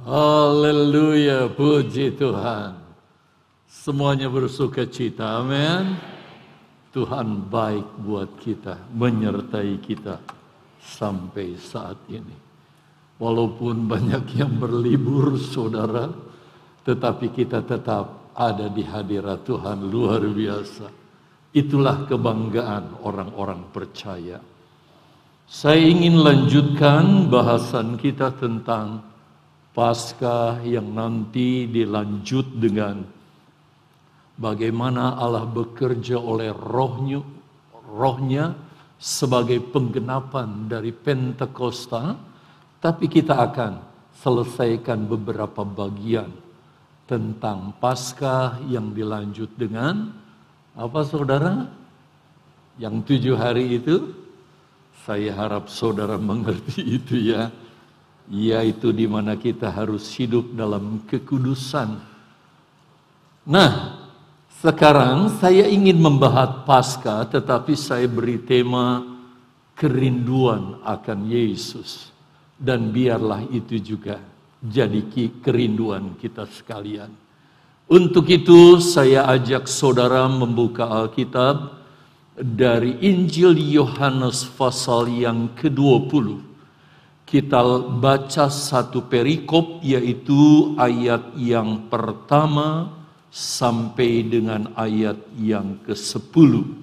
Haleluya, puji Tuhan. Semuanya bersuka cita, amin. Tuhan baik buat kita, menyertai kita sampai saat ini. Walaupun banyak yang berlibur, saudara, tetapi kita tetap ada di hadirat Tuhan, luar biasa. Itulah kebanggaan orang-orang percaya. Saya ingin lanjutkan bahasan kita tentang Paskah yang nanti dilanjut dengan bagaimana Allah bekerja oleh rohnya sebagai penggenapan dari Pentakosta. Tapi kita akan selesaikan beberapa bagian tentang Paskah yang dilanjut dengan apa, saudara? Yang 7 hari itu, saya harap saudara mengerti itu ya. Yaitu di mana kita harus hidup dalam kekudusan. Nah, sekarang saya ingin membahas Paskah, tetapi saya beri tema kerinduan akan Yesus. Dan biarlah itu juga jadi kerinduan kita sekalian. Untuk itu saya ajak saudara membuka Alkitab dari Injil Yohanes pasal yang ke-20. Kita baca satu perikop, yaitu ayat yang pertama sampai dengan ayat yang ke-10.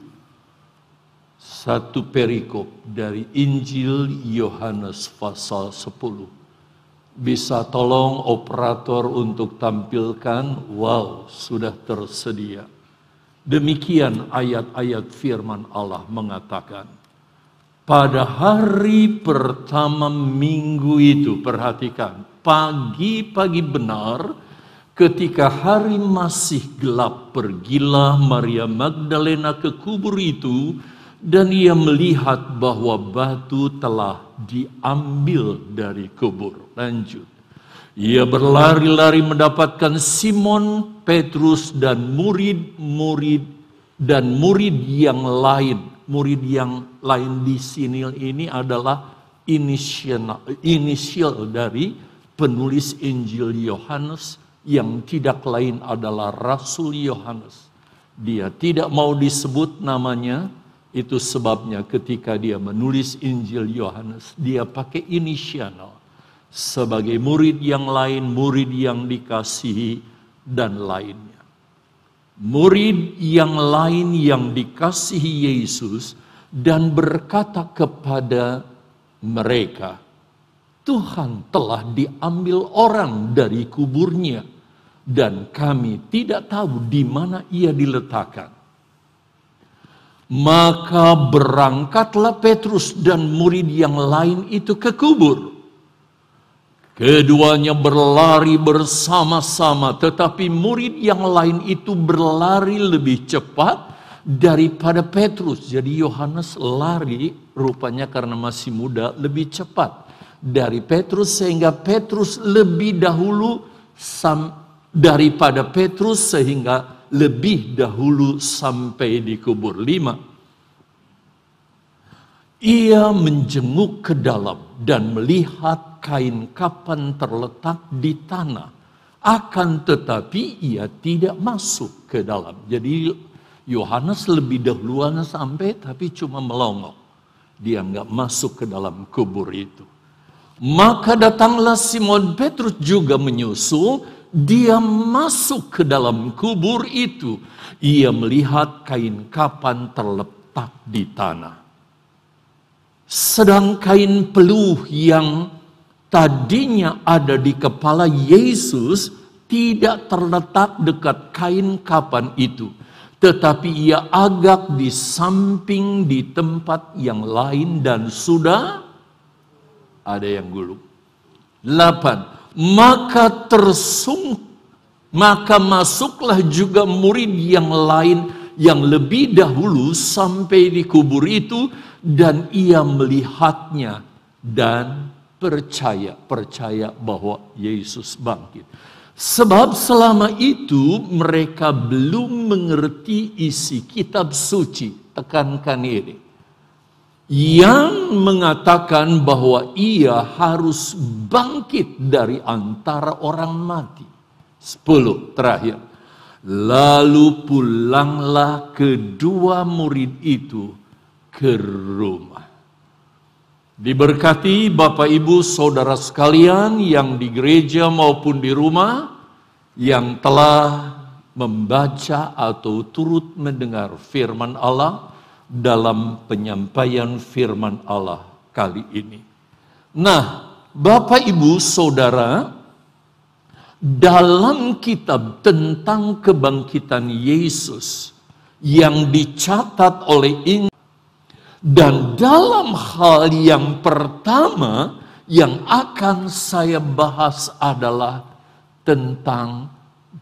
Satu perikop dari Injil Yohanes pasal 10. Bisa tolong operator untuk tampilkan? Wow, sudah tersedia. Demikian ayat-ayat firman Allah mengatakan. Pada hari pertama minggu itu, perhatikan, pagi-pagi benar, ketika hari masih gelap, pergilah Maria Magdalena ke kubur itu, dan ia melihat bahwa batu telah diambil dari kubur. Lanjut. Ia berlari-lari mendapatkan Simon Petrus dan murid yang lain. Murid yang lain di sini ini adalah inisial dari penulis Injil Yohanes, yang tidak lain adalah Rasul Yohanes. Dia tidak mau disebut namanya, itu sebabnya ketika dia menulis Injil Yohanes, dia pakai inisial. Sebagai murid yang lain, murid yang dikasihi, dan lainnya. Murid yang lain yang dikasihi Yesus, dan berkata kepada mereka, Tuhan telah diambil orang dari kuburnya, dan kami tidak tahu di mana ia diletakkan. Maka berangkatlah Petrus dan murid yang lain itu ke kubur. Keduanya berlari bersama-sama, tetapi murid yang lain itu berlari lebih cepat daripada Petrus. Jadi Yohanes lari rupanya karena masih muda lebih cepat dari Petrus, sehingga Petrus lebih dahulu sampai di kubur. 5. Ia menjenguk ke dalam dan melihat kain kapan terletak di tanah. Akan tetapi ia tidak masuk ke dalam. Jadi Yohanes lebih dahuluan sampai, tapi cuma melongo. Dia nggak masuk ke dalam kubur itu. Maka datanglah Simon Petrus juga menyusul. Dia masuk ke dalam kubur itu. Ia melihat kain kapan terletak di tanah. Sedang kain peluh yang tadinya ada di kepala Yesus tidak terletak dekat kain kapan itu. Tetapi ia agak di samping di tempat yang lain dan sudah ada yang gulung. 8. Maka masuklah juga murid yang lain yang lebih dahulu sampai di kubur itu, dan ia melihatnya dan percaya bahwa Yesus bangkit. Sebab selama itu mereka belum mengerti isi kitab suci. Tekankan ini. yang mengatakan bahwa ia harus bangkit dari antara orang mati. 10 terakhir. Lalu pulanglah kedua murid itu ke rumah. Diberkati Bapak Ibu Saudara sekalian yang di gereja maupun di rumah, yang telah membaca atau turut mendengar firman Allah dalam penyampaian firman Allah kali ini. Nah, Bapak Ibu Saudara, dalam kitab tentang kebangkitan Yesus yang dicatat oleh Injil, dan dalam hal yang pertama yang akan saya bahas adalah tentang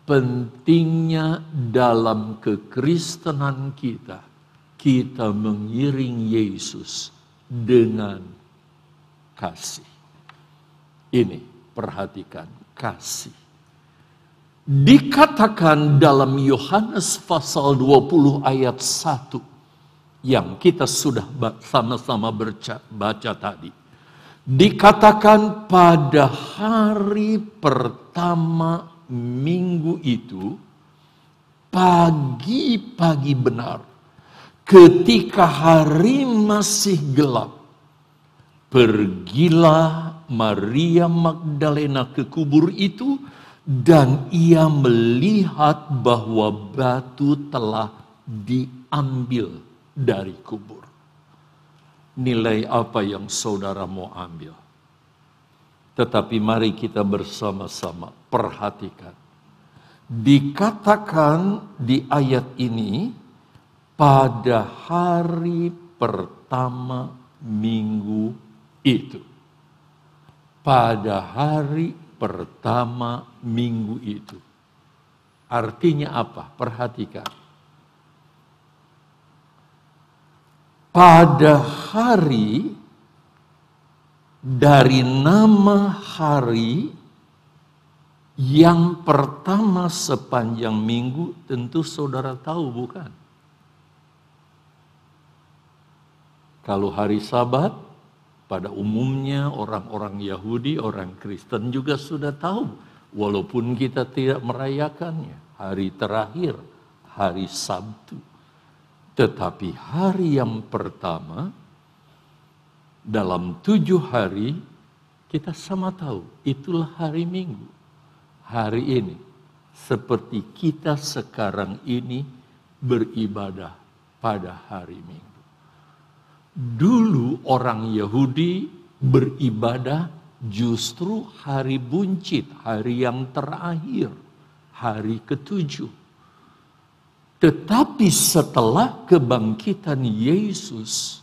pentingnya dalam kekristenan kita, kita mengiring Yesus dengan kasih. Ini perhatikan, kasih. Dikatakan dalam Yohanes pasal 20 ayat 1 yang kita sudah sama-sama baca tadi. Dikatakan pada hari pertama minggu itu, pagi-pagi benar, ketika hari masih gelap, pergilah Maria Magdalena ke kubur itu, dan ia melihat bahwa batu telah diambil dari kubur. Nilai apa yang saudara mau ambil? Tetapi mari kita bersama-sama perhatikan. Dikatakan di ayat ini, pada hari pertama minggu itu. Pada hari pertama minggu itu. Artinya apa? Perhatikan. Pada hari, dari nama hari yang pertama sepanjang minggu, tentu saudara tahu bukan? Kalau hari Sabat, pada umumnya orang-orang Yahudi, orang Kristen juga sudah tahu, walaupun kita tidak merayakannya. Hari terakhir, hari Sabtu. Tetapi hari yang pertama, dalam 7 hari, kita sama tahu, itulah hari Minggu. Hari ini, seperti kita sekarang ini beribadah pada hari Minggu. Dulu orang Yahudi beribadah justru hari buncit, hari yang terakhir, hari ke-7. Tetapi setelah kebangkitan Yesus,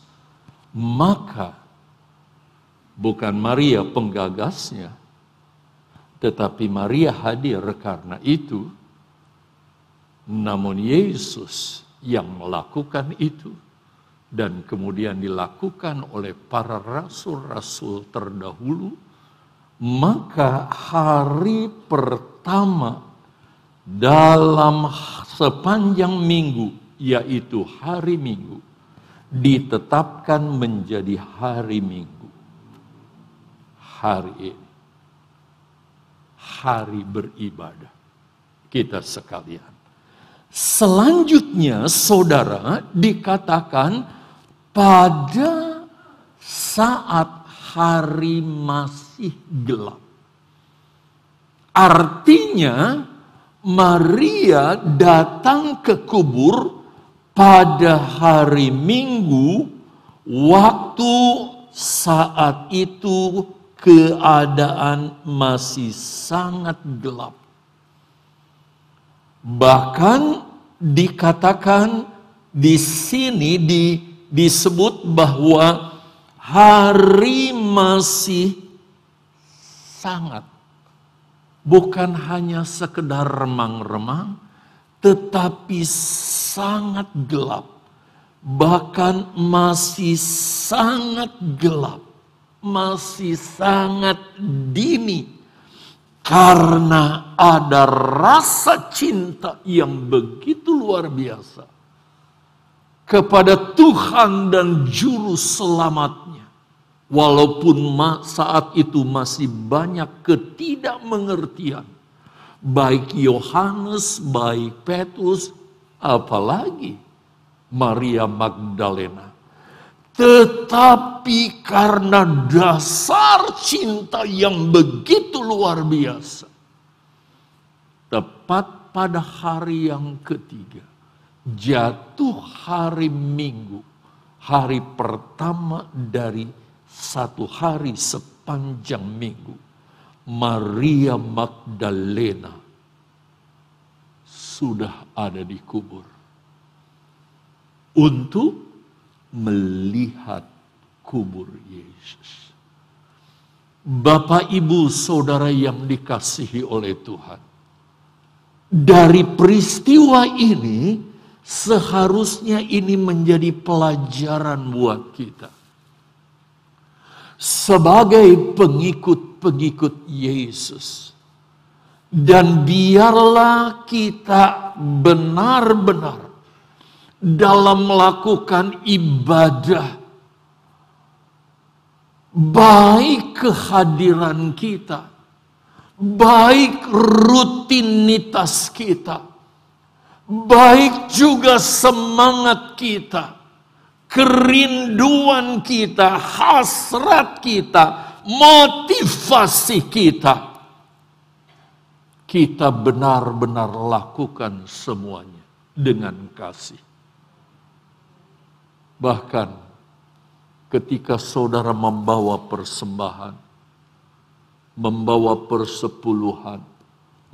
maka bukan Maria penggagasnya, tetapi Maria hadir karena itu. Namun Yesus yang melakukan itu, dan kemudian dilakukan oleh para rasul-rasul terdahulu, maka hari pertama dalam sepanjang minggu, yaitu hari Minggu, ditetapkan menjadi hari Minggu. Hari ini, hari beribadah kita sekalian. Selanjutnya, saudara, dikatakan pada saat hari masih gelap. Artinya Maria datang ke kubur pada hari Minggu, waktu saat itu keadaan masih sangat gelap. Bahkan dikatakan di sini disebut bahwa hari masih sangat. Bukan hanya sekedar remang-remang, tetapi sangat gelap. Bahkan masih sangat gelap. Masih sangat dini. Karena ada rasa cinta yang begitu luar biasa. kepada Tuhan dan Juru Selamatnya. Walaupun saat itu masih banyak ketidakmengertian, baik Yohanes, baik Petrus, apalagi Maria Magdalena. Tetapi karena dasar cinta yang begitu luar biasa, tepat pada hari yang ketiga, jatuh hari Minggu, hari pertama dari satu hari sepanjang minggu, Maria Magdalena sudah ada di kubur untuk melihat kubur Yesus. Bapak, Ibu, Saudara yang dikasihi oleh Tuhan, dari peristiwa ini seharusnya ini menjadi pelajaran buat kita. Sebagai pengikut-pengikut Yesus. Dan biarlah kita benar-benar dalam melakukan ibadah. Baik kehadiran kita. Baik rutinitas kita. Baik juga semangat kita, kerinduan kita, hasrat kita, motivasi kita. Kita benar-benar lakukan semuanya dengan kasih. Bahkan ketika saudara membawa persembahan, membawa persepuluhan,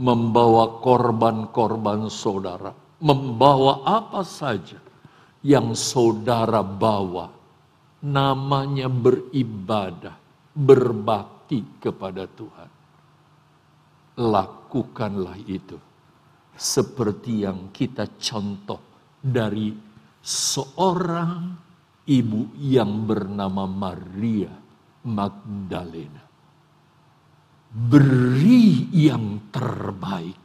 membawa korban-korban saudara, membawa apa saja yang saudara bawa, namanya beribadah, berbakti kepada Tuhan. Lakukanlah itu seperti yang kita contoh dari seorang ibu yang bernama Maria Magdalena. Beri yang terbaik.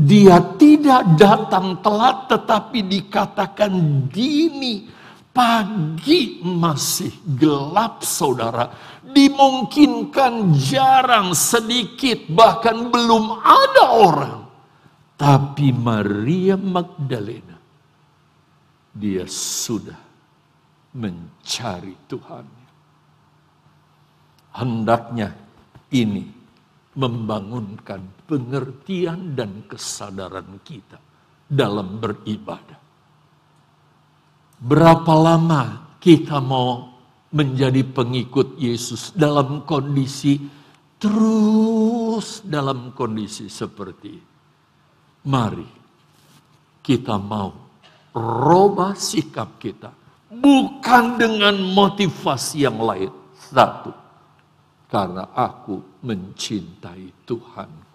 Dia tidak datang telat, tetapi dikatakan dini. Pagi masih gelap, saudara. Dimungkinkan jarang, sedikit, bahkan belum ada orang. Tapi Maria Magdalena, dia sudah mencari Tuhan. Hendaknya ini membangunkan pengertian dan kesadaran kita dalam beribadah. Berapa lama kita mau menjadi pengikut Yesus dalam kondisi terus dalam kondisi seperti ini? Mari kita mau rubah sikap kita, bukan dengan motivasi yang lain. Satu, karena aku mencintai Tuhanku.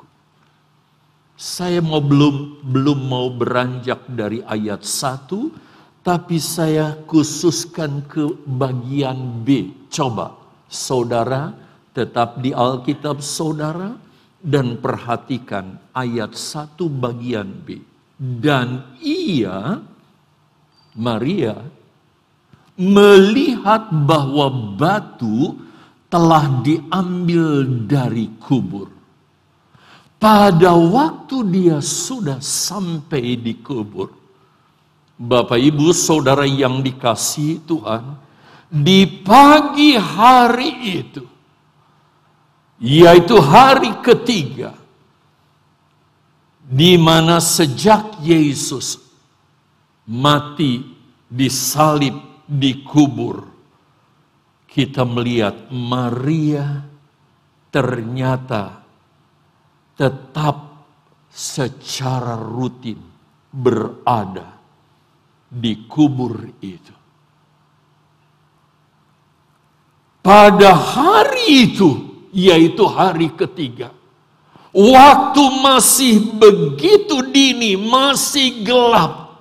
Saya mau belum mau beranjak dari ayat 1, tapi saya khususkan ke bagian B. Coba saudara tetap di Alkitab saudara dan perhatikan ayat 1 bagian B. Dan ia, Maria, melihat bahwa batu telah diambil dari kubur. Pada waktu dia sudah sampai di kubur, Bapak, Ibu, Saudara yang dikasihi Tuhan, di pagi hari itu, yaitu hari ketiga, di mana sejak Yesus mati, disalib, dikubur, kita melihat Maria ternyata tetap secara rutin berada di kubur itu. Pada hari itu, yaitu hari ketiga, waktu masih begitu dini, masih gelap,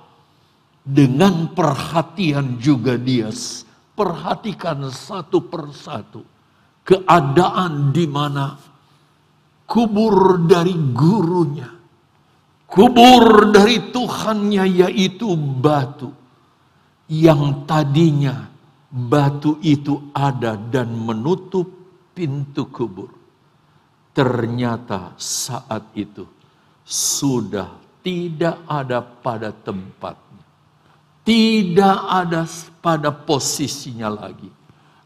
dengan perhatian juga dia perhatikan satu persatu keadaan di mana kubur dari gurunya, kubur dari Tuhannya yaitu batu, yang tadinya batu itu ada dan menutup pintu kubur, ternyata saat itu sudah tidak ada pada tempatnya. Tidak ada pada posisinya lagi.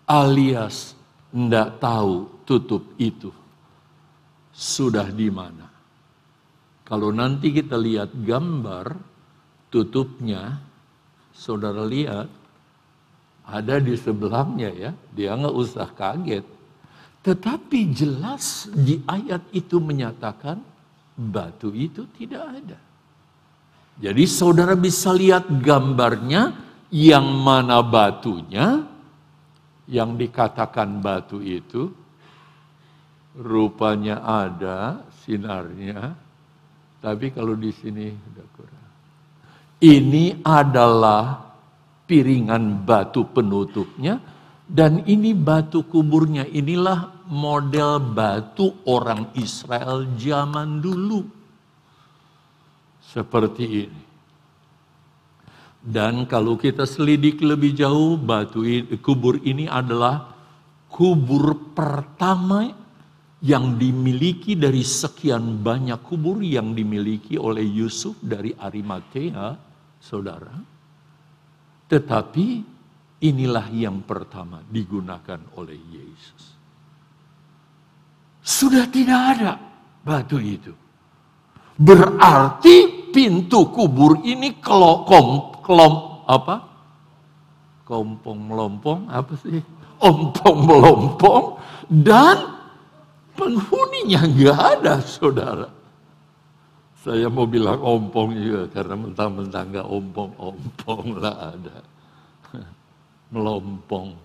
Alias tidak tahu tutup itu sudah di mana. Kalau nanti kita lihat gambar tutupnya, saudara lihat ada di sebelahnya ya. Dia nggak usah kaget. Tetapi jelas di ayat itu menyatakan batu itu tidak ada. Jadi saudara bisa lihat gambarnya yang mana batunya, yang dikatakan batu itu, rupanya ada sinarnya, tapi kalau di sini sudah kurang. Ini adalah piringan batu penutupnya, dan ini batu kuburnya, inilah model batu orang Israel zaman dulu. Seperti ini. Dan kalau kita selidik lebih jauh, batu kubur ini adalah kubur pertama yang dimiliki dari sekian banyak kubur yang dimiliki oleh Yusuf dari Arimatea, saudara. Tetapi inilah yang pertama digunakan oleh Yesus. Sudah tidak ada batu itu. Berarti pintu kubur ini ompong melompong, dan penghuninya nggak ada, saudara. Saya mau bilang ompong juga, karena mentang-mentang nggak ompong lah ada. Melompong.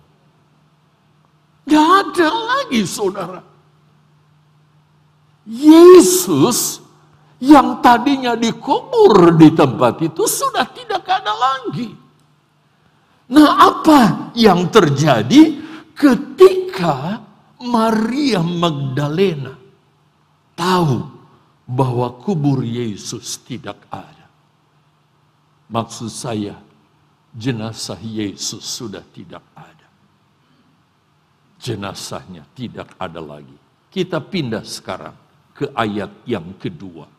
Nggak ada lagi, saudara. Yesus yang tadinya dikubur di tempat itu sudah tidak ada lagi. Nah, apa yang terjadi ketika Maria Magdalena tahu bahwa kubur Yesus tidak ada? Maksud saya, jenazah Yesus sudah tidak ada. Jenazahnya tidak ada lagi. Kita pindah sekarang ke ayat yang kedua.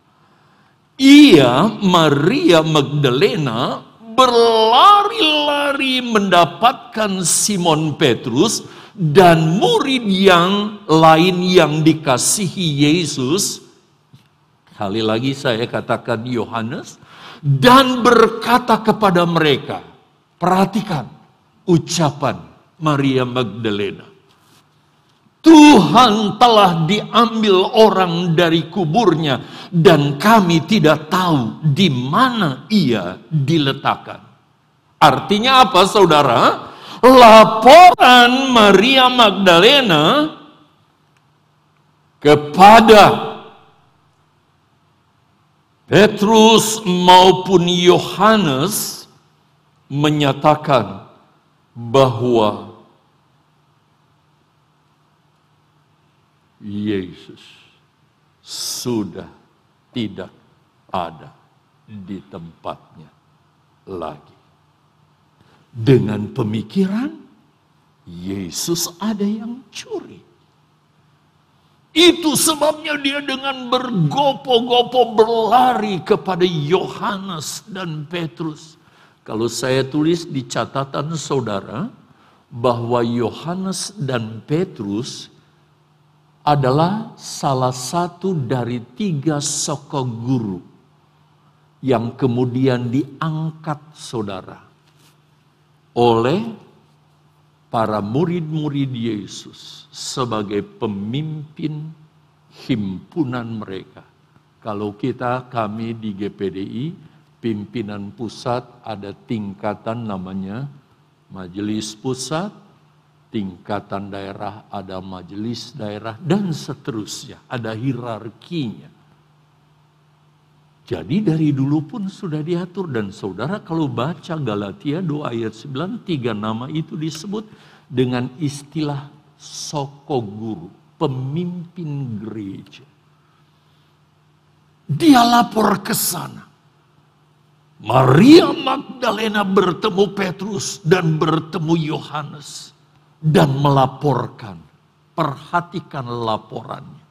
Ia, Maria Magdalena, berlari-lari mendapatkan Simon Petrus dan murid yang lain yang dikasihi Yesus. Sekali lagi saya katakan Yohanes. Dan berkata kepada mereka, perhatikan ucapan Maria Magdalena. Tuhan telah diambil orang dari kuburnya, dan kami tidak tahu di mana ia diletakkan. Artinya apa, saudara? Laporan Maria Magdalena kepada Petrus maupun Yohanes menyatakan bahwa Yesus sudah tidak ada di tempatnya lagi. Dengan pemikiran, Yesus ada yang curi. Itu sebabnya dia dengan bergopo-gopo berlari kepada Yohanes dan Petrus. Kalau saya tulis di catatan saudara, bahwa Yohanes dan Petrus adalah salah satu dari 3 soko guru yang kemudian diangkat saudara oleh para murid-murid Yesus sebagai pemimpin himpunan mereka. Kalau kami di GPDI, pimpinan pusat ada tingkatan namanya majelis pusat, tingkatan daerah ada majelis daerah, dan seterusnya. Ada hierarkinya. Jadi dari dulu pun sudah diatur. Dan saudara kalau baca Galatia 2 ayat 9, 3 nama itu disebut dengan istilah sokoguru, pemimpin gereja. Dia lapor ke sana. Maria Magdalena bertemu Petrus dan bertemu Yohanes dan melaporkan. Perhatikan laporannya.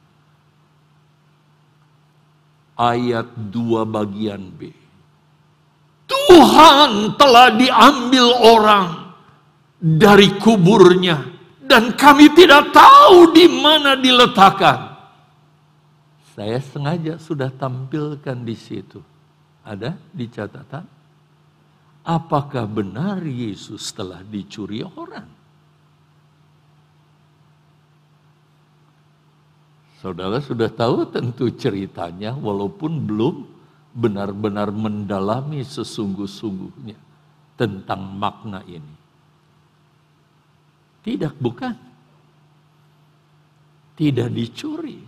Ayat 2 bagian B. Tuhan telah diambil orang dari kuburnya dan kami tidak tahu di mana diletakkan. Saya sengaja sudah tampilkan di situ. Ada di catatan. Apakah benar Yesus telah dicuri orang? Saudara sudah tahu tentu ceritanya walaupun belum benar-benar mendalami sesungguh-sungguhnya tentang makna ini. Tidak, bukan. Tidak dicuri.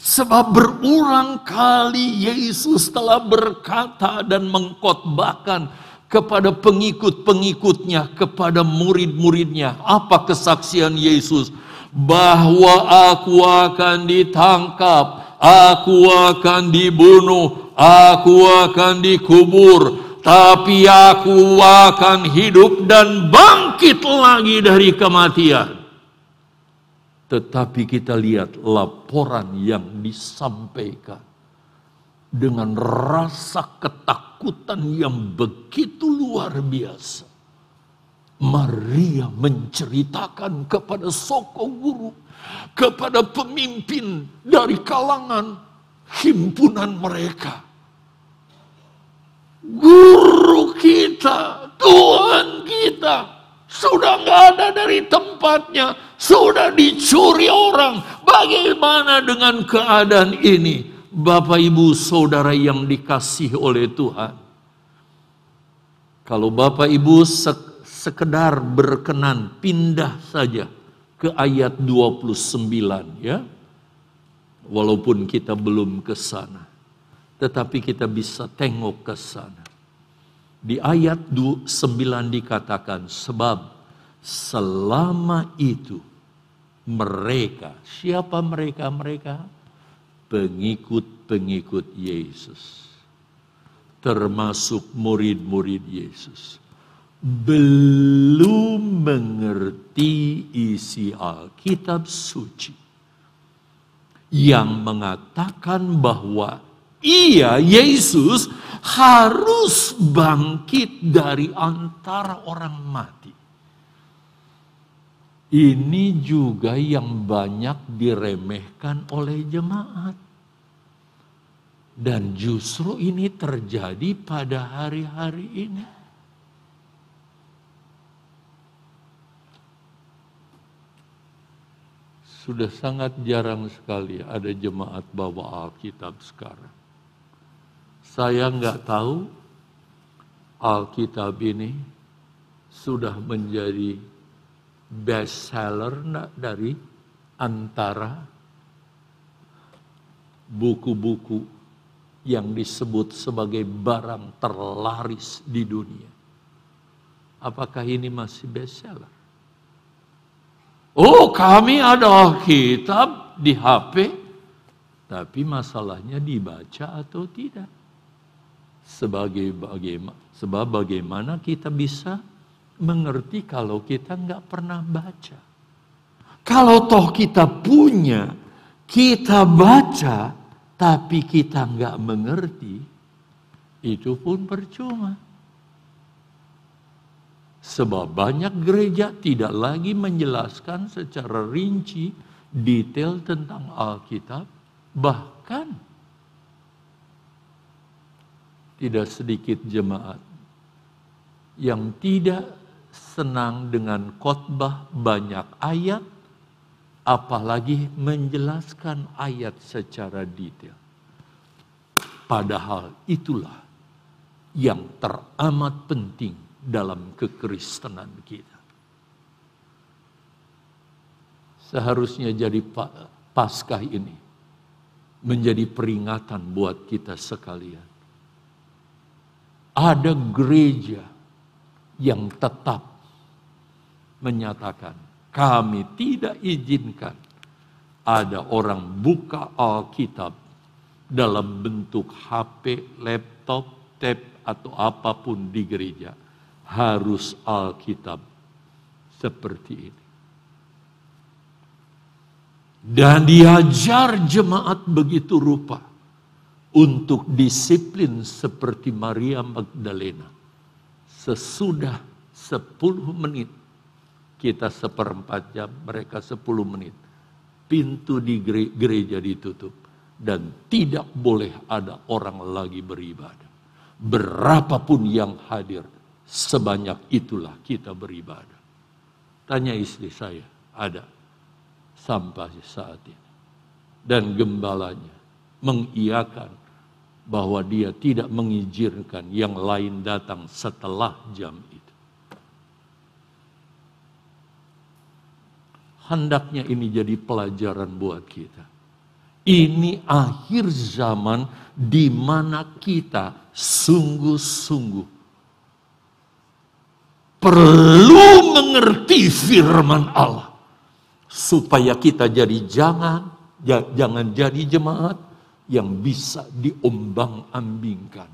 Sebab berulang kali Yesus telah berkata dan mengkhotbahkan kepada pengikut-pengikutnya, kepada murid-muridnya. Apa kesaksian Yesus? Bahwa aku akan ditangkap, aku akan dibunuh, aku akan dikubur. Tapi aku akan hidup dan bangkit lagi dari kematian. Tetapi kita lihat laporan yang disampaikan dengan rasa ketakutan yang begitu luar biasa. Maria menceritakan kepada soko guru, kepada pemimpin dari kalangan himpunan mereka. Guru kita, Tuhan kita, sudah nggak ada dari tempatnya, sudah dicuri orang. Bagaimana dengan keadaan ini? Bapak, Ibu, Saudara yang dikasihi oleh Tuhan. Kalau Bapak, Ibu sekedar berkenan, pindah saja ke ayat 29 ya. Walaupun kita belum ke sana. Tetapi kita bisa tengok ke sana. Di ayat 9 dikatakan, sebab selama itu mereka, siapa mereka? Mereka pengikut-pengikut Yesus. Termasuk murid-murid Yesus. Belum mengerti isi Alkitab Suci. Yang mengatakan bahwa Ia, Yesus, harus bangkit dari antara orang mati. Ini juga yang banyak diremehkan oleh jemaat. Dan justru ini terjadi pada hari-hari ini. Sudah sangat jarang sekali ada jemaat bawa Alkitab sekarang. Saya nggak tahu Alkitab ini sudah menjadi bestseller dari antara buku-buku yang disebut sebagai barang terlaris di dunia. Apakah ini masih bestseller? Oh, kami ada Alkitab di HP, tapi masalahnya dibaca atau tidak. Sebab bagaimana kita bisa mengerti kalau kita nggak pernah baca. Kalau toh kita punya, kita baca, tapi kita nggak mengerti, itu pun percuma. Sebab banyak gereja tidak lagi menjelaskan secara rinci detail tentang Alkitab. Bahkan tidak sedikit jemaat yang tidak senang dengan khotbah banyak ayat, apalagi menjelaskan ayat secara detail. Padahal itulah yang teramat penting dalam kekristenan kita. Seharusnya jadi Paskah ini menjadi peringatan buat kita sekalian. Ada gereja yang tetap menyatakan, kami tidak izinkan ada orang buka Alkitab dalam bentuk HP, laptop, laptop, tab, atau apapun di gereja. Harus Alkitab seperti ini. Dan diajar jemaat begitu rupa untuk disiplin seperti Maria Magdalena. Sesudah 10 menit, kita 1/4 jam, mereka 10 menit. Pintu di gereja ditutup. Dan tidak boleh ada orang lagi beribadah. Berapapun yang hadir, sebanyak itulah kita beribadah. Tanya istri saya, ada sampai saat ini. Dan gembalanya mengiyakan bahwa dia tidak mengizinkan yang lain datang setelah jam itu. Hendaknya ini jadi pelajaran buat kita. Ini akhir zaman di mana kita sungguh-sungguh perlu mengerti firman Allah. Supaya kita jangan jadi jemaat yang bisa diombang-ambingkan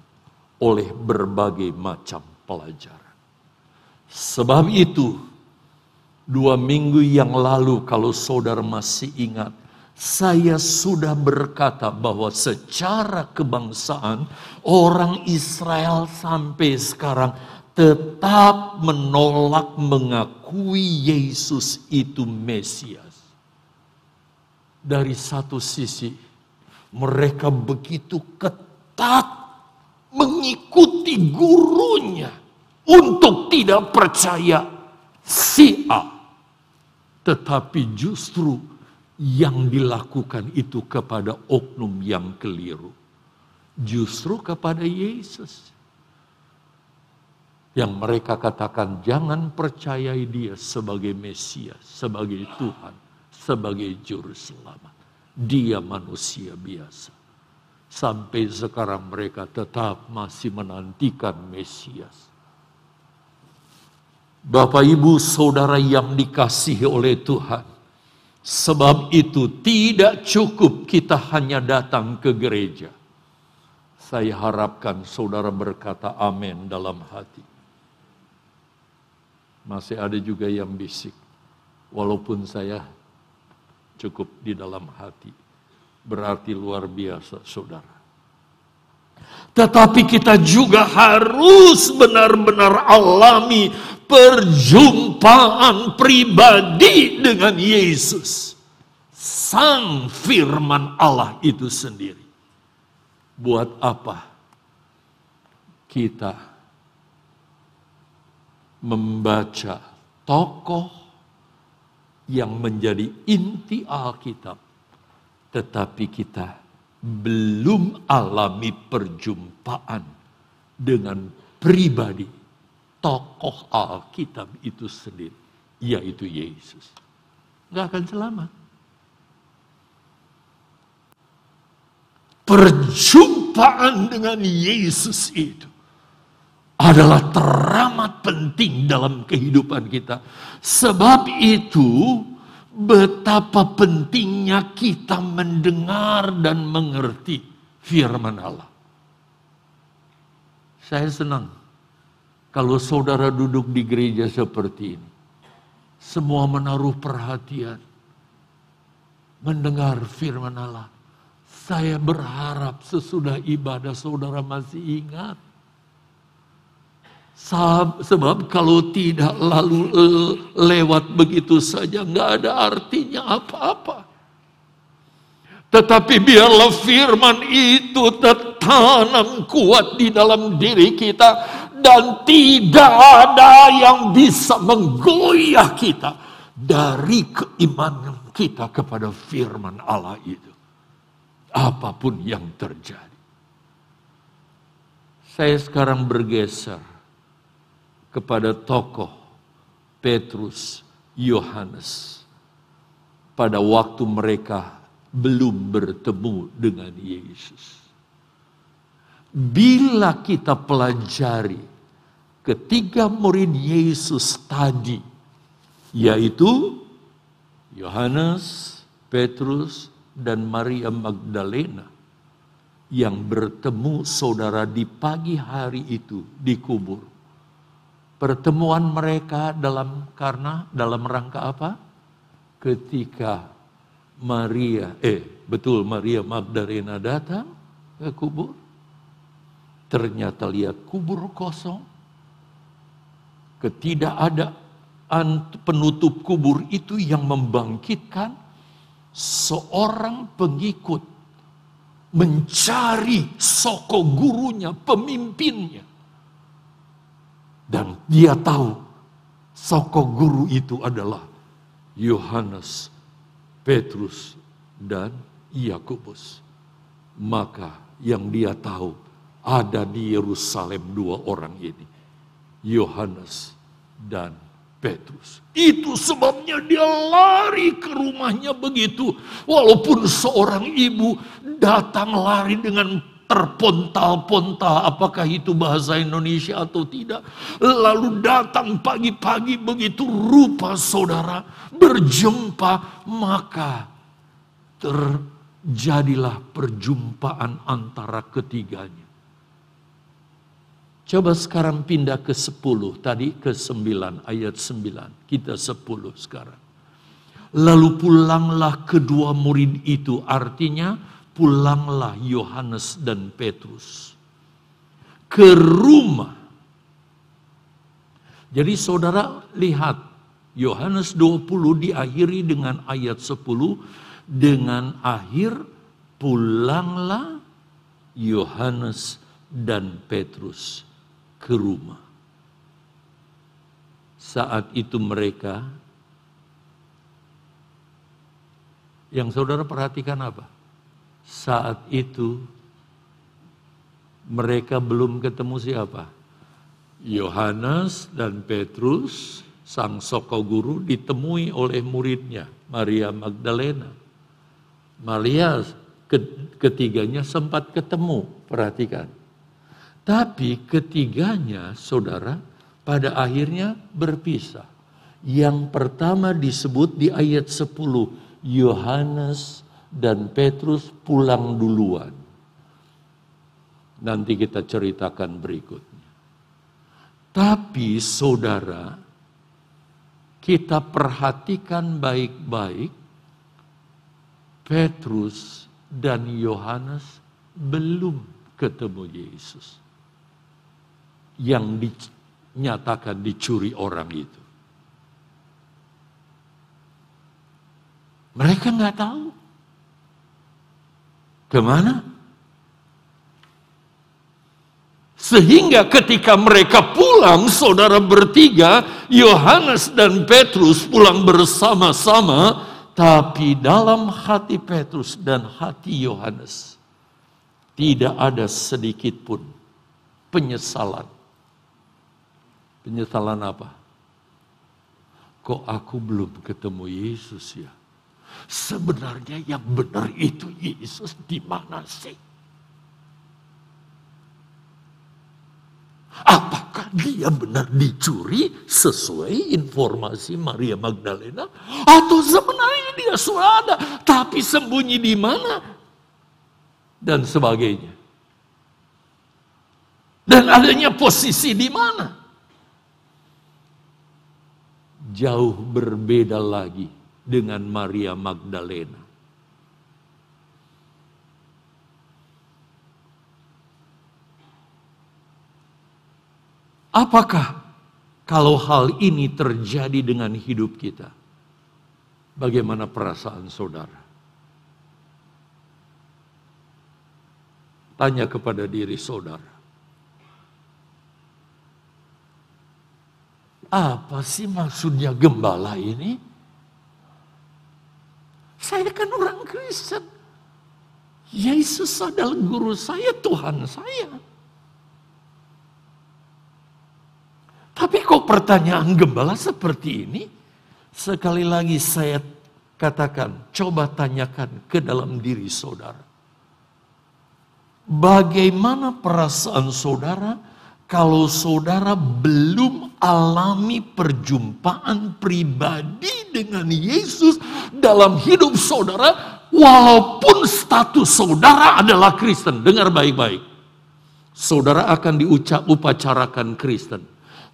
oleh berbagai macam pelajaran. Sebab itu, 2 minggu yang lalu kalau saudara masih ingat, saya sudah berkata bahwa secara kebangsaan orang Israel sampai sekarang tetap menolak mengakui Yesus itu Mesias. Dari satu sisi mereka begitu ketat mengikuti gurunya untuk tidak percaya si A. Tetapi justru yang dilakukan itu kepada oknum yang keliru. Justru kepada Yesus. Yang mereka katakan jangan percayai dia sebagai Mesias, sebagai Tuhan, sebagai Juru Selamat. Dia manusia biasa. Sampai sekarang mereka tetap masih menantikan Mesias. Bapak, Ibu, Saudara yang dikasihi oleh Tuhan. Sebab itu tidak cukup kita hanya datang ke gereja. Saya harapkan saudara berkata amin dalam hati. Masih ada juga yang bisik. Walaupun saya cukup di dalam hati. Berarti luar biasa saudara. Tetapi kita juga harus benar-benar alami perjumpaan pribadi dengan Yesus. Sang firman Allah itu sendiri. Buat apa kita membaca tokoh yang menjadi inti Alkitab, tetapi kita belum alami perjumpaan dengan pribadi tokoh Alkitab itu sendiri, yaitu Yesus. Nggak akan selamat. Perjumpaan dengan Yesus itu adalah teramat penting dalam kehidupan kita. Sebab itu, betapa pentingnya kita mendengar dan mengerti firman Allah. Saya senang kalau saudara duduk di gereja seperti ini. Semua menaruh perhatian mendengar firman Allah. Saya berharap sesudah ibadah saudara masih ingat. Sebab kalau tidak lalu lewat begitu saja, nggak ada artinya apa-apa. Tetapi biarlah firman itu tertanam kuat di dalam diri kita dan tidak ada yang bisa menggoyah kita dari keimanan kita kepada firman Allah itu. Apapun yang terjadi. Saya sekarang bergeser kepada tokoh Petrus, Yohanes. Pada waktu mereka belum bertemu dengan Yesus. Bila kita pelajari ketiga murid Yesus tadi, yaitu Yohanes, Petrus, dan Maria Magdalena, yang bertemu saudara di pagi hari itu di kubur. Pertemuan mereka dalam rangka apa? Ketika Maria Magdalena datang ke kubur, ternyata lihat kubur kosong. Ketidakadaan penutup kubur itu yang membangkitkan seorang pengikut mencari soko gurunya, pemimpinnya. Dan dia tahu soko guru itu adalah Yohanes, Petrus, dan Yakobus. Maka yang dia tahu ada di Yerusalem dua orang ini, Yohanes dan Petrus. Itu sebabnya dia lari ke rumahnya begitu. Walaupun seorang ibu datang lari dengan terpontal-pontal, apakah itu bahasa Indonesia atau tidak. Lalu datang pagi-pagi begitu rupa saudara berjumpa, maka terjadilah perjumpaan antara ketiganya. Coba sekarang pindah ke 10, tadi ke 9, ayat 9. Kita 10 sekarang. Lalu pulanglah kedua murid itu, artinya pulanglah Yohanes dan Petrus ke rumah. Jadi saudara lihat, Yohanes 20 diakhiri dengan ayat 10, dengan akhir pulanglah Yohanes dan Petrus ke rumah. Saat itu mereka, yang saudara perhatikan apa? Saat itu mereka belum ketemu siapa? Yohanes dan Petrus, sang soko guru, ditemui oleh muridnya Maria Magdalena. Maria ketiganya sempat ketemu, perhatikan. Tapi ketiganya, saudara, pada akhirnya berpisah. Yang pertama disebut di ayat 10, Yohanes dan Petrus pulang duluan. Nanti kita ceritakan berikutnya. Tapi saudara, kita perhatikan baik-baik, Petrus dan Yohanes belum ketemu Yesus yang dinyatakan dicuri orang itu. Mereka nggak tahu kemana. Sehingga ketika mereka pulang, saudara bertiga, Yohanes dan Petrus pulang bersama-sama, tapi dalam hati Petrus dan hati Yohanes tidak ada sedikit pun penyesalan. Penyesalan apa? Kok aku belum ketemu Yesus ya? Sebenarnya yang benar itu Yesus di mana sih? Apakah dia benar dicuri sesuai informasi Maria Magdalena? Atau sebenarnya dia sudah ada, tapi sembunyi di mana? Dan sebagainya. Dan adanya posisi di mana? Jauh berbeda lagi dengan Maria Magdalena. Apakah kalau hal ini terjadi dengan hidup kita? Bagaimana perasaan saudara? Tanya kepada diri saudara. Apa sih maksudnya gembala ini? Saya kan orang Kristen. Yesus adalah guru saya, Tuhan saya. Tapi kok pertanyaan gembala seperti ini? Sekali lagi saya katakan, coba tanyakan ke dalam diri saudara. Bagaimana perasaan saudara kalau saudara belum alami perjumpaan pribadi dengan Yesus dalam hidup saudara Walaupun status saudara adalah Kristen, dengar baik-baik. Saudara akan diupacarakan Kristen.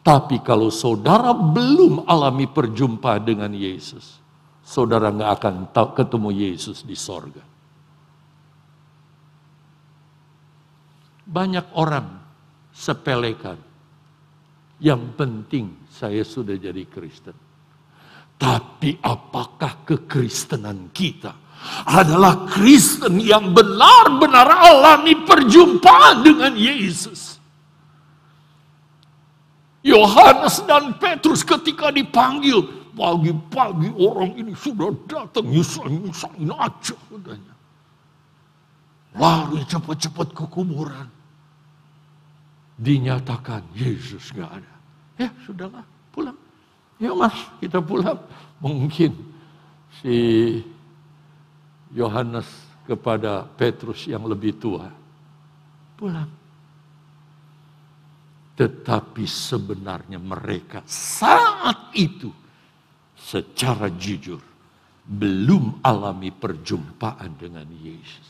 Tapi kalau saudara belum alami perjumpaan dengan Yesus, saudara nggak akan ketemu Yesus di sorga. Banyak orang sepelekan. Yang penting saya sudah jadi Kristen. Tapi apakah kekristenan kita adalah Kristen yang benar-benar alami perjumpaan dengan Yesus? Yohanes dan Petrus ketika dipanggil, pagi-pagi orang ini sudah datang, nyusahin aja katanya. Lari cepat-cepat ke kuburan. Dinyatakan Yesus gak ada. Ya sudahlah, pulang. Ya mas, kita pulang. Mungkin si Yohanes kepada Petrus yang lebih tua, pulang. Tetapi sebenarnya mereka saat itu secara jujur belum alami perjumpaan dengan Yesus.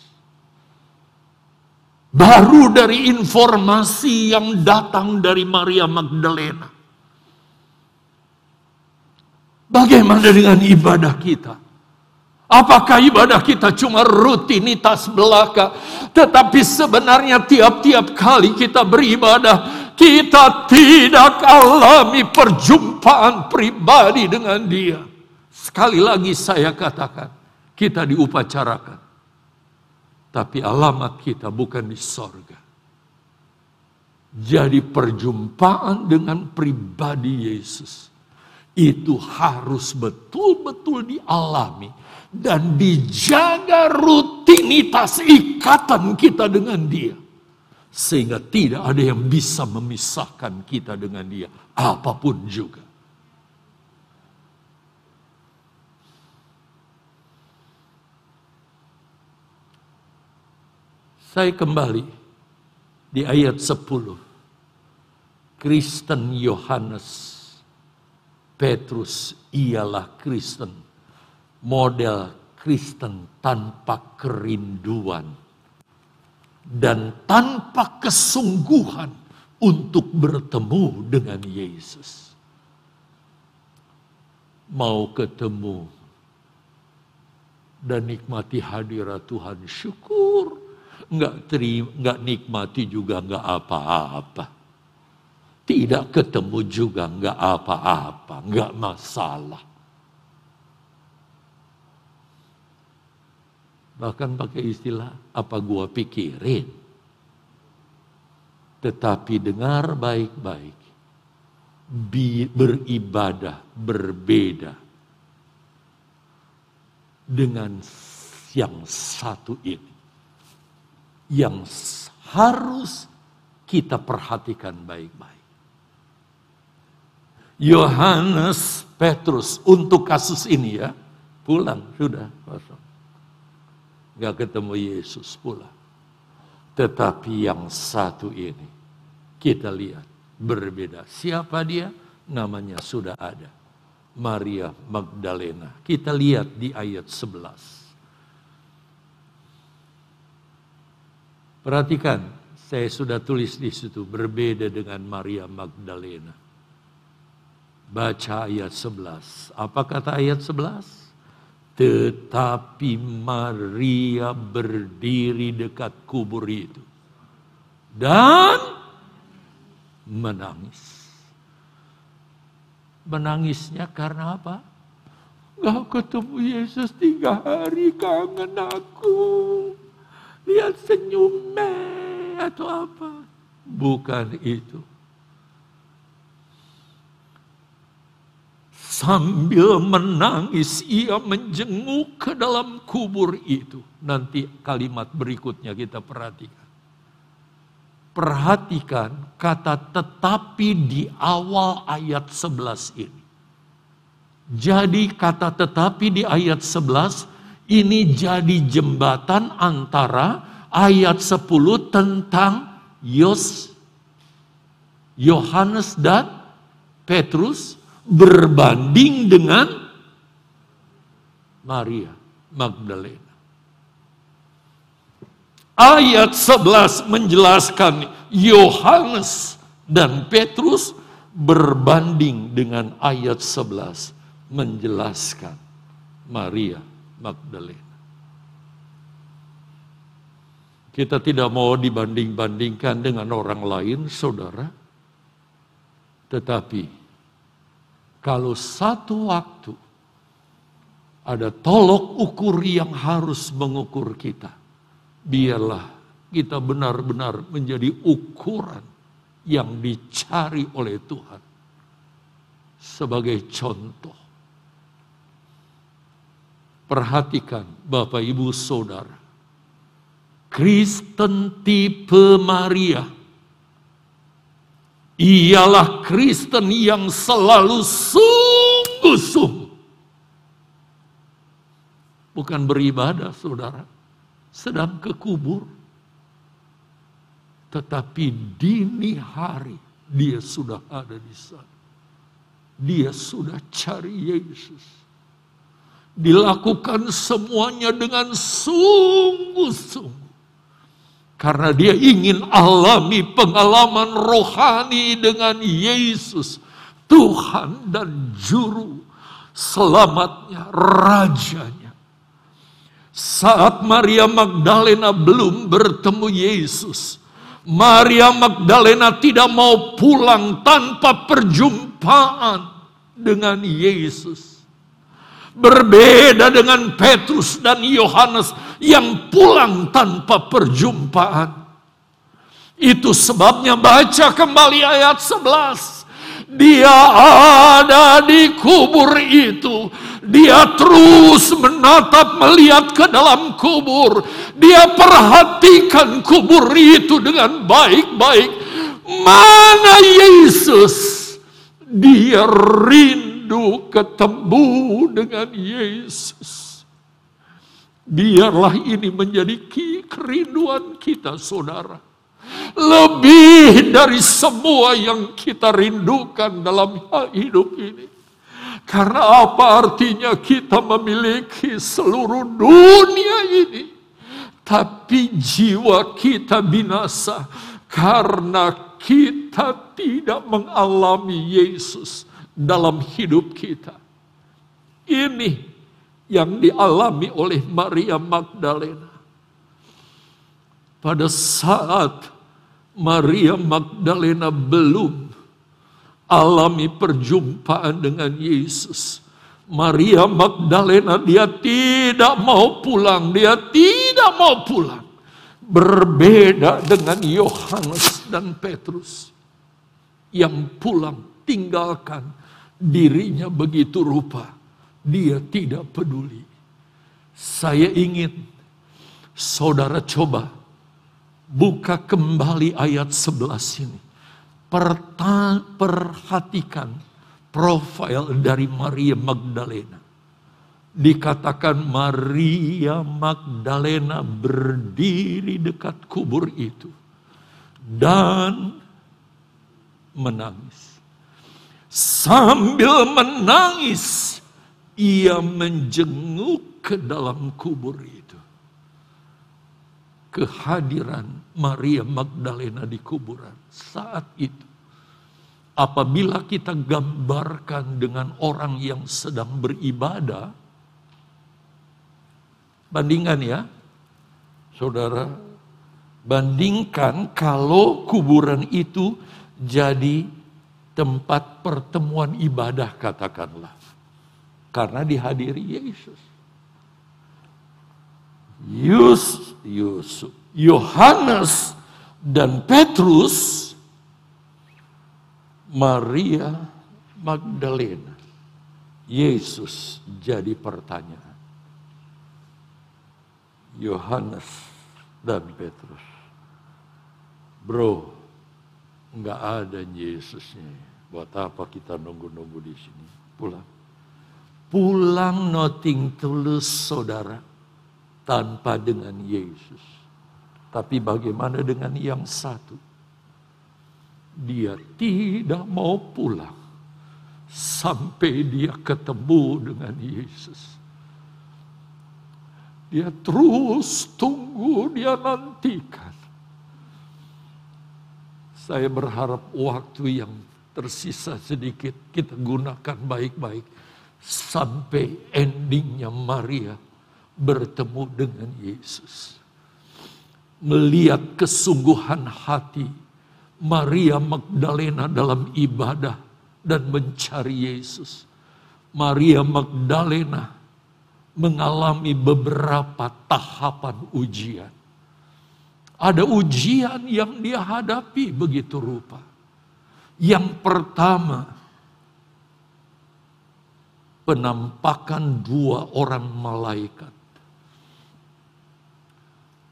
Baru dari informasi yang datang dari Maria Magdalena. Bagaimana dengan ibadah kita? Apakah ibadah kita cuma rutinitas belaka? Tetapi sebenarnya tiap-tiap kali kita beribadah, kita tidak alami perjumpaan pribadi dengan Dia. Sekali lagi saya katakan, kita diupacarakan. Tapi alamat kita bukan di sorga. Jadi perjumpaan dengan pribadi Yesus itu harus betul-betul dialami dan dijaga rutinitas ikatan kita dengan Dia, sehingga tidak ada yang bisa memisahkan kita dengan Dia apapun juga. Saya kembali di ayat 10. Kristen Yohanes Petrus ialah Kristen, model Kristen tanpa kerinduan dan tanpa kesungguhan untuk bertemu dengan Yesus. Mau ketemu dan nikmati hadirat Tuhan, syukur. Nggak nikmati juga nggak apa-apa. Tidak ketemu juga nggak apa-apa, nggak masalah. Bahkan pakai istilah, apa gua pikirin. Tetapi dengar baik-baik, beribadah berbeda dengan yang satu ini. Yang harus kita perhatikan baik-baik. Yohanes Petrus untuk kasus ini ya, pulang sudah. Gak ketemu Yesus, pulang. Tetapi yang satu ini, kita lihat berbeda. Siapa dia? Namanya sudah ada. Maria Magdalena. Kita lihat di ayat 11. Perhatikan, saya sudah tulis di situ, berbeda dengan Maria Magdalena. Baca ayat 11. Apa kata ayat 11? Tetapi Maria berdiri dekat kubur itu dan menangis. Menangisnya karena apa? Gak ketemu Yesus 3 hari, kangen aku. Lihat senyumnya atau apa. Bukan itu. Sambil menangis ia menjenguk ke dalam kubur itu. Nanti kalimat berikutnya kita perhatikan. Perhatikan kata tetapi di awal ayat 11 ini. Jadi kata tetapi di ayat 11 ini jadi jembatan antara ayat 10 tentang Yohanes dan Petrus berbanding dengan Maria Magdalena. Ayat 11 menjelaskan Yohanes dan Petrus berbanding dengan ayat 11 menjelaskan Maria Magdalena. Kita tidak mau dibanding-bandingkan dengan orang lain, saudara. Tetapi, kalau satu waktu ada tolok ukur yang harus mengukur kita, biarlah kita benar-benar menjadi ukuran yang dicari oleh Tuhan. Sebagai contoh, perhatikan Bapak, Ibu, Saudara. Kristen tipe Maria ialah Kristen yang selalu sungguh-sungguh. Bukan beribadah, saudara, sedang ke kubur. Tetapi dini hari dia sudah ada di sana. Dia sudah cari Yesus. Dilakukan semuanya dengan sungguh-sungguh. Karena dia ingin alami pengalaman rohani dengan Yesus, Tuhan dan Juru Selamatnya, Rajanya. Saat Maria Magdalena belum bertemu Yesus, Maria Magdalena tidak mau pulang tanpa perjumpaan dengan Yesus. Berbeda dengan Petrus dan Yohanes yang pulang tanpa perjumpaan. Itu sebabnya baca kembali ayat 11. Dia ada di kubur itu. Dia terus menatap, melihat ke dalam kubur. Dia perhatikan kubur itu dengan baik-baik. Mana Yesus? Dia rindu ketemu dengan Yesus. Biarlah ini menjadi kerinduan kita, saudara. Lebih dari semua yang kita rindukan dalam hidup ini. Karena apa artinya kita memiliki seluruh dunia ini, tapi jiwa kita binasa karena kita tidak mengalami Yesus dalam hidup kita. Ini yang dialami oleh Maria Magdalena. Pada saat Maria Magdalena belum alami perjumpaan dengan Yesus, Maria Magdalena dia tidak mau pulang. Dia tidak mau pulang. Berbeda dengan Yohanes dan Petrus yang pulang tinggalkan dirinya begitu rupa. Dia tidak peduli. Saya ingin saudara coba buka kembali ayat 11 ini. Perhatikan profil dari Maria Magdalena. Dikatakan Maria Magdalena berdiri dekat kubur itu dan menangis. Sambil menangis, ia menjenguk ke dalam kubur itu. Kehadiran Maria Magdalena di kuburan saat itu, apabila kita gambarkan dengan orang yang sedang beribadah, bandingkan ya, saudara, bandingkan kalau kuburan itu jadi tempat pertemuan ibadah, katakanlah. Karena dihadiri Yesus. Yusuf, Yohanes dan Petrus, Maria Magdalena. Yesus jadi pertanyaan. Yohanes dan Petrus. Bro, enggak ada Yesusnya. Buat apa kita nunggu-nunggu di sini? Pulang. Pulang nothing tulus, saudara. Tanpa dengan Yesus. Tapi bagaimana dengan yang satu? Dia tidak mau pulang. Sampai dia ketemu dengan Yesus. Dia terus tunggu, dia nantikan. Saya berharap waktu yang tersisa sedikit kita gunakan baik-baik sampai endingnya Maria bertemu dengan Yesus. Melihat kesungguhan hati Maria Magdalena dalam ibadah dan mencari Yesus. Maria Magdalena mengalami beberapa tahapan ujian. Ada ujian yang dia hadapi begitu rupa. Yang pertama, penampakan dua orang malaikat.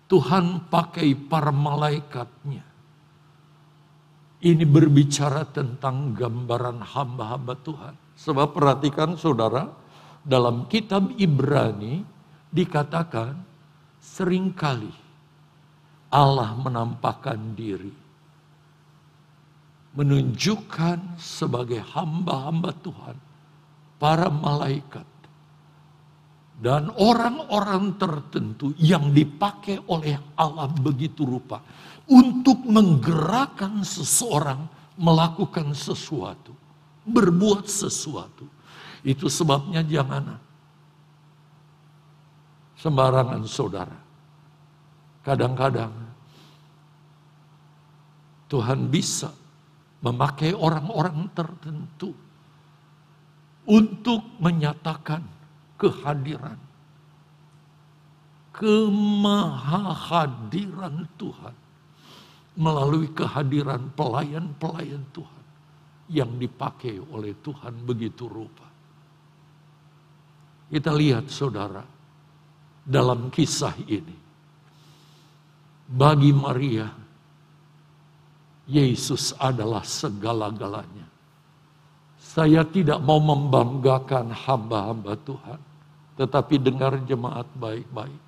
Tuhan pakai para malaikatnya. Ini berbicara tentang gambaran hamba-hamba Tuhan. Sebab perhatikan saudara, dalam kitab Ibrani dikatakan seringkali Allah menampakkan diri. Menunjukkan sebagai hamba-hamba Tuhan, para malaikat. Dan orang-orang tertentu yang dipakai oleh Allah begitu rupa untuk menggerakkan seseorang melakukan sesuatu, berbuat sesuatu. Itu sebabnya jangan sembarangan saudara. Kadang-kadang Tuhan bisa memakai orang-orang tertentu untuk menyatakan kehadiran, kemahahadiran Tuhan melalui kehadiran pelayan-pelayan Tuhan yang dipakai oleh Tuhan begitu rupa. Kita lihat saudara, dalam kisah ini, bagi Maria, Yesus adalah segala-galanya. Saya tidak mau membanggakan hamba-hamba Tuhan. Tetapi dengar jemaat baik-baik.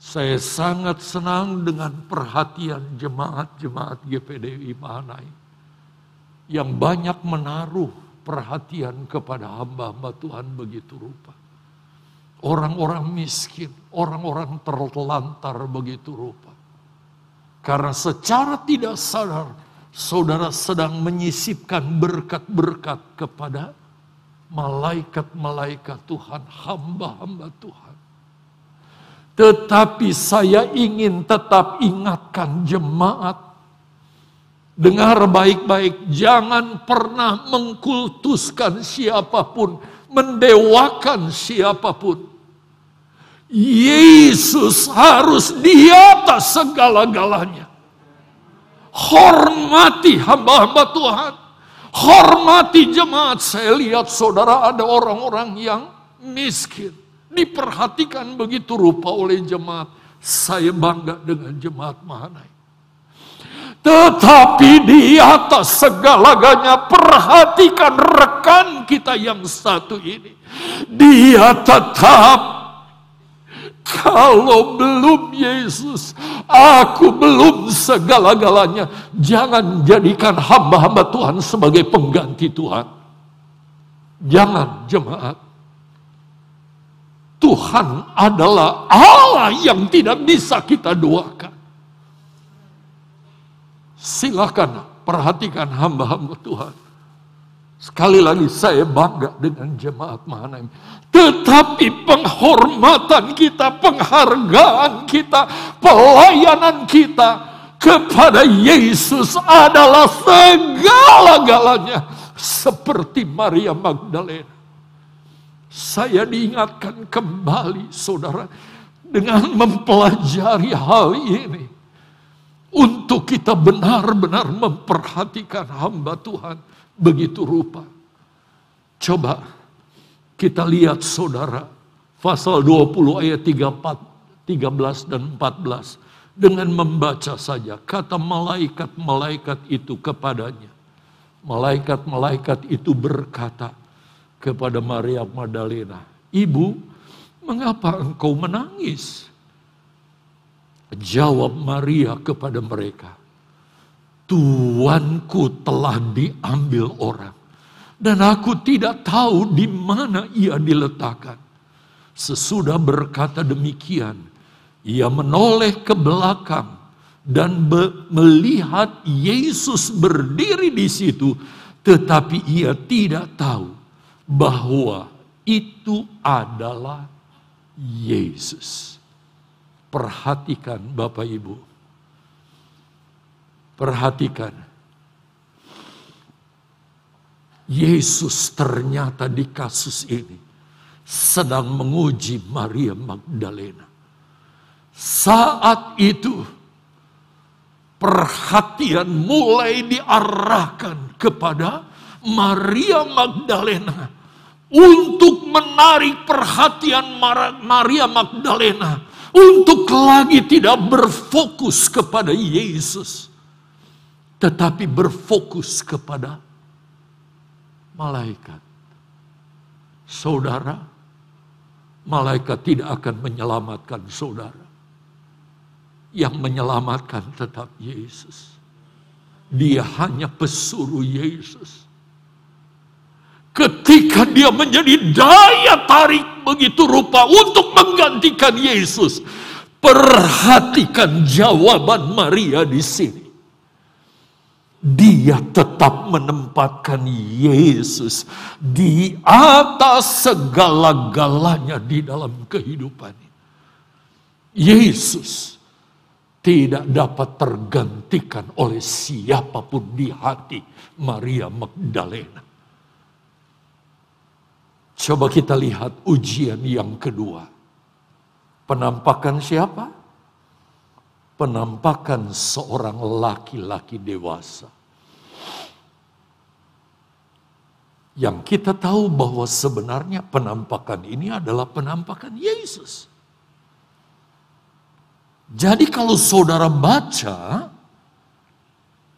Saya sangat senang dengan perhatian jemaat-jemaat GPDI Mahanaim yang banyak menaruh perhatian kepada hamba-hamba Tuhan begitu rupa. Orang-orang miskin, orang-orang terlantar begitu rupa. Karena secara tidak sadar, saudara sedang menyisipkan berkat-berkat kepada malaikat-malaikat Tuhan, hamba-hamba Tuhan. Tetapi saya ingin tetap ingatkan jemaat, dengar baik-baik, jangan pernah mengkultuskan siapapun, mendewakan siapapun. Yesus harus di atas segala-galanya. Hormati hamba-hamba Tuhan. Hormati jemaat. Saya lihat saudara ada orang-orang yang miskin. Diperhatikan begitu rupa oleh jemaat. Saya bangga dengan jemaat Mahanaim. Tetapi di atas segala-galanya perhatikan rekan kita yang satu ini. Dia tetap, kalau belum Yesus, aku belum segala-galanya. Jangan jadikan hamba-hamba Tuhan sebagai pengganti Tuhan. Jangan jemaat. Tuhan adalah Allah yang tidak bisa kita duakan. Silakan perhatikan hamba-hamba Tuhan. Sekali lagi saya bangga dengan jemaat Mahanaim. Tetapi penghormatan kita, penghargaan kita, pelayanan kita kepada Yesus adalah segala-galanya. Seperti Maria Magdalena. Saya diingatkan kembali saudara dengan mempelajari hal ini. Untuk kita benar-benar memperhatikan hamba Tuhan begitu rupa. Coba kita lihat saudara pasal 20 ayat 13 dan 14 dengan membaca saja. Kata malaikat-malaikat itu kepadanya. Malaikat-malaikat itu berkata kepada Maria Magdalena, "Ibu, mengapa engkau menangis?" Jawab Maria kepada mereka, "Tuanku telah diambil orang, dan aku tidak tahu di mana ia diletakkan. Sesudah berkata demikian, ia menoleh ke belakang dan melihat Yesus berdiri di situ, tetapi ia tidak tahu bahwa itu adalah Yesus. Perhatikan Bapak Ibu, perhatikan. Yesus ternyata di kasus ini sedang menguji Maria Magdalena. Saat itu perhatian mulai diarahkan kepada Maria Magdalena untuk menarik perhatian Maria Magdalena untuk lagi tidak berfokus kepada Yesus, tetapi berfokus kepada malaikat. Saudara, malaikat tidak akan menyelamatkan saudara. Yang menyelamatkan tetap Yesus. Dia hanya pesuruh Yesus. Ketika dia menjadi daya tarik begitu rupa untuk menggantikan Yesus, perhatikan jawaban Maria di sini. Dia tetap menempatkan Yesus di atas segala-galanya di dalam kehidupannya. Yesus tidak dapat tergantikan oleh siapapun di hati Maria Magdalena. Coba kita lihat ujian yang kedua. Penampakan siapa? Penampakan seorang laki-laki dewasa. Yang kita tahu bahwa sebenarnya penampakan ini adalah penampakan Yesus. Jadi kalau saudara baca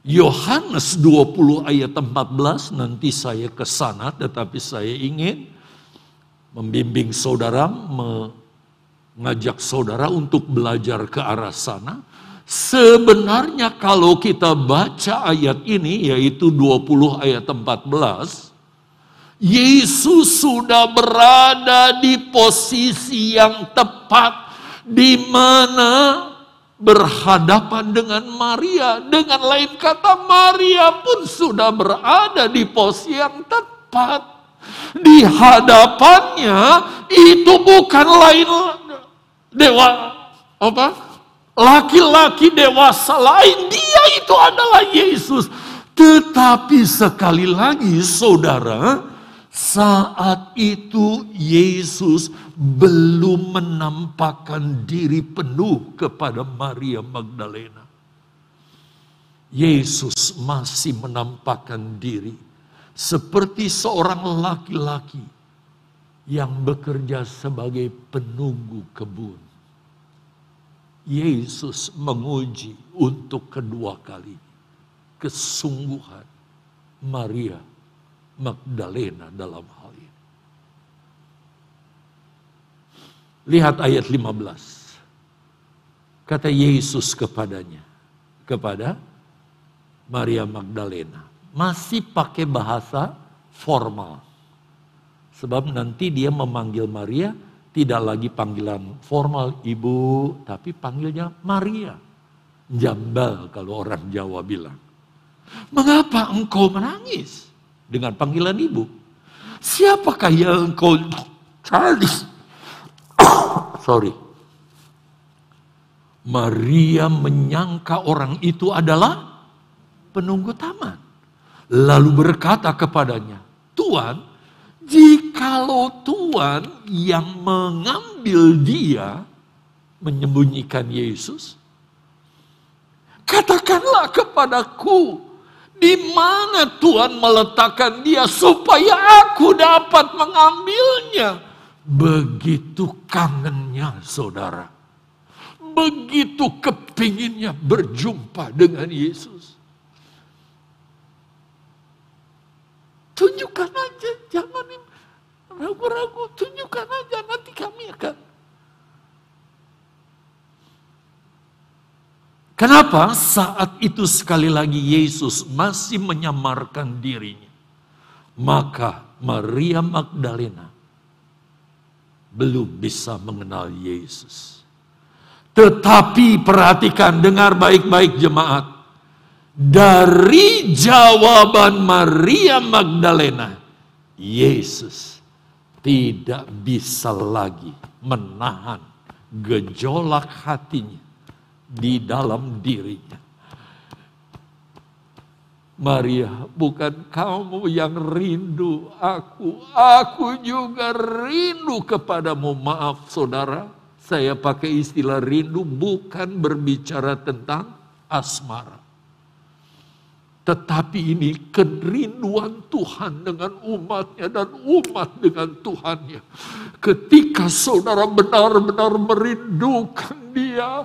Yohanes 20 ayat 14, nanti saya ke sana, tetapi saya ingin membimbing saudara, mengajak saudara untuk belajar ke arah sana. Sebenarnya kalau kita baca ayat ini, yaitu 20 ayat 14, Yesus sudah berada di posisi yang tepat, di mana berhadapan dengan Maria. Dengan lain kata, Maria pun sudah berada di posisi yang tepat. Di hadapannya itu bukan lain laki-laki dewasa lain, dia itu adalah Yesus. Tetapi sekali lagi saudara, saat itu Yesus belum menampakkan diri penuh kepada Maria Magdalena. Yesus masih menampakkan diri seperti seorang laki-laki yang bekerja sebagai penunggu kebun. Yesus menguji untuk kedua kali kesungguhan Maria Magdalena dalam hal ini. Lihat ayat 15. Kata Yesus kepadanya, kepada Maria Magdalena. Masih pakai bahasa formal. Sebab nanti dia memanggil Maria, tidak lagi panggilan formal ibu, tapi panggilnya Maria. Jambal kalau orang Jawa bilang. Mengapa engkau menangis? Dengan panggilan ibu. Siapakah yang engkau cari? Sorry. Maria menyangka orang itu adalah penunggu taman. Lalu berkata kepadanya, Tuan, jikalau Tuan yang mengambil dia, menyembunyikan Yesus, katakanlah kepadaku, di mana Tuhan meletakkan dia supaya aku dapat mengambilnya. Begitu kangennya saudara. Begitu kepinginnya berjumpa dengan Yesus. Tunjukkan aja, jangan ragu-ragu, tunjukkan aja, nanti kami akan. Kenapa saat itu sekali lagi Yesus masih menyamarkan dirinya? Maka Maria Magdalena belum bisa mengenal Yesus. Tetapi perhatikan, dengar baik-baik jemaat. Dari jawaban Maria Magdalena, Yesus tidak bisa lagi menahan gejolak hatinya di dalam dirinya. Maria, bukan kamu yang rindu aku juga rindu kepadamu. Maaf saudara, saya pakai istilah rindu bukan berbicara tentang asmara. Tetapi ini kerinduan Tuhan dengan umatnya dan umat dengan Tuhannya. Ketika saudara benar-benar merindukan Dia,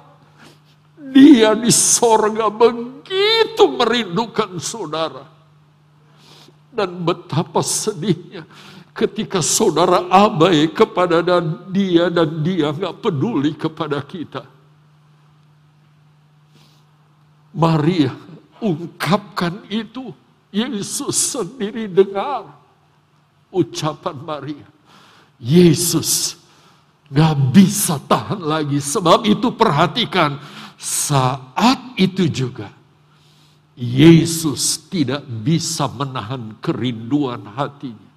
Dia di sorga begitu merindukan saudara. Dan betapa sedihnya ketika saudara abai kepada Dia dan Dia nggak peduli kepada kita. Maria ungkapkan itu. Yesus sendiri dengar ucapan Maria. Yesus gak bisa tahan lagi. Sebab itu perhatikan, saat itu juga Yesus tidak bisa menahan kerinduan hatinya.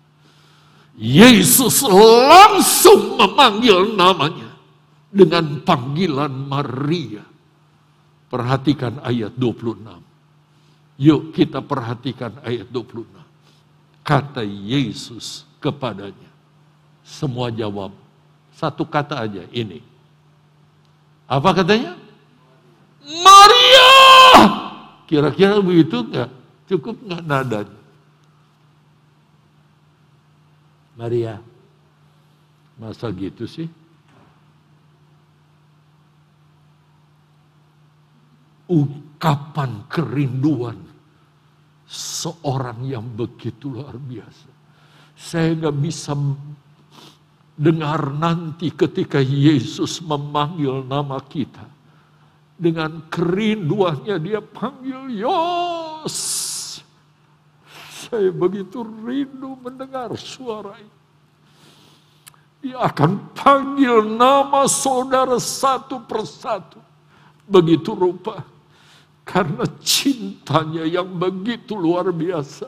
Yesus langsung memanggil namanya dengan panggilan Maria. Perhatikan ayat 26. Yuk kita perhatikan ayat 26. Kata Yesus kepadanya. Semua jawab. Satu kata aja ini. Apa katanya? Maria! Kira-kira begitu enggak? Cukup enggak nadanya? Maria. Masa gitu sih? Ungkapan kerinduan seorang yang begitu luar biasa. Saya gak bisa dengar nanti ketika Yesus memanggil nama kita. Dengan kerinduannya Dia panggil Yos. Saya begitu rindu mendengar suara itu. Dia akan panggil nama saudara satu persatu. Begitu rupa. Karena cintanya yang begitu luar biasa.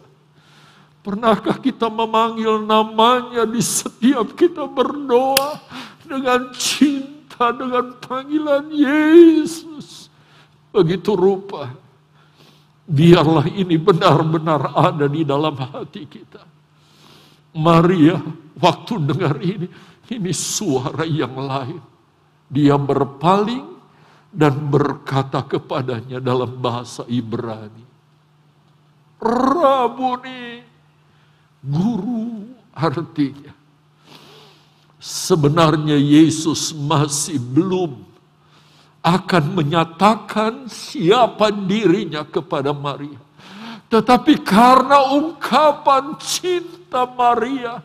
Pernahkah kita memanggil namanya di setiap kita berdoa dengan cinta, dengan panggilan Yesus? Begitu rupa. Biarlah ini benar-benar ada di dalam hati kita. Maria waktu dengar ini suara yang lain. Dia berpaling dan berkata kepadanya dalam bahasa Ibrani, Rabuni, guru artinya. Sebenarnya Yesus masih belum akan menyatakan siapa dirinya kepada Maria. Tetapi karena ungkapan cinta Maria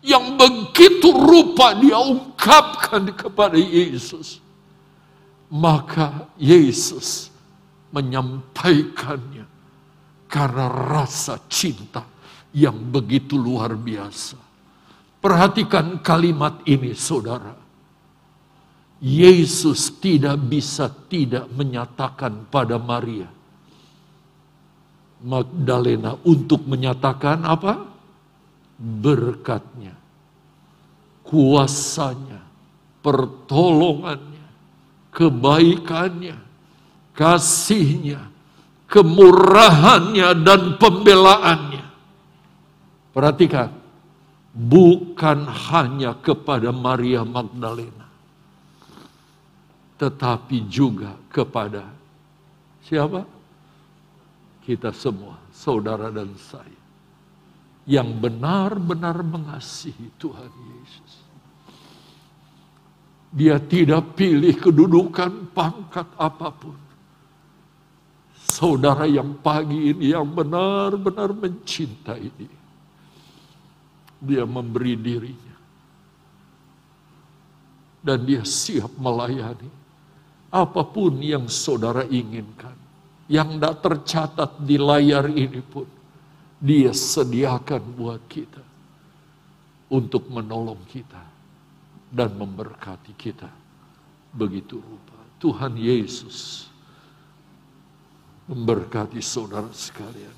yang begitu rupa Dia ungkapkan kepada Yesus, maka Yesus menyampaikannya karena rasa cinta yang begitu luar biasa. Perhatikan kalimat ini, saudara. Yesus tidak bisa tidak menyatakan pada Maria Magdalena untuk menyatakan apa? Berkatnya, kuasanya, pertolongan, kebaikannya, kasihnya, kemurahannya, dan pembelaannya. Perhatikan, bukan hanya kepada Maria Magdalena, tetapi juga kepada siapa? Kita semua, saudara dan saya, yang benar-benar mengasihi Tuhan Yesus. Dia tidak pilih kedudukan pangkat apapun. Saudara yang pagi ini yang benar-benar mencintai Dia, Dia memberi dirinya. Dan Dia siap melayani apapun yang saudara inginkan. Yang tidak tercatat di layar ini pun Dia sediakan buat kita untuk menolong kita dan memberkati kita begitu rupa. Tuhan Yesus memberkati saudara sekalian.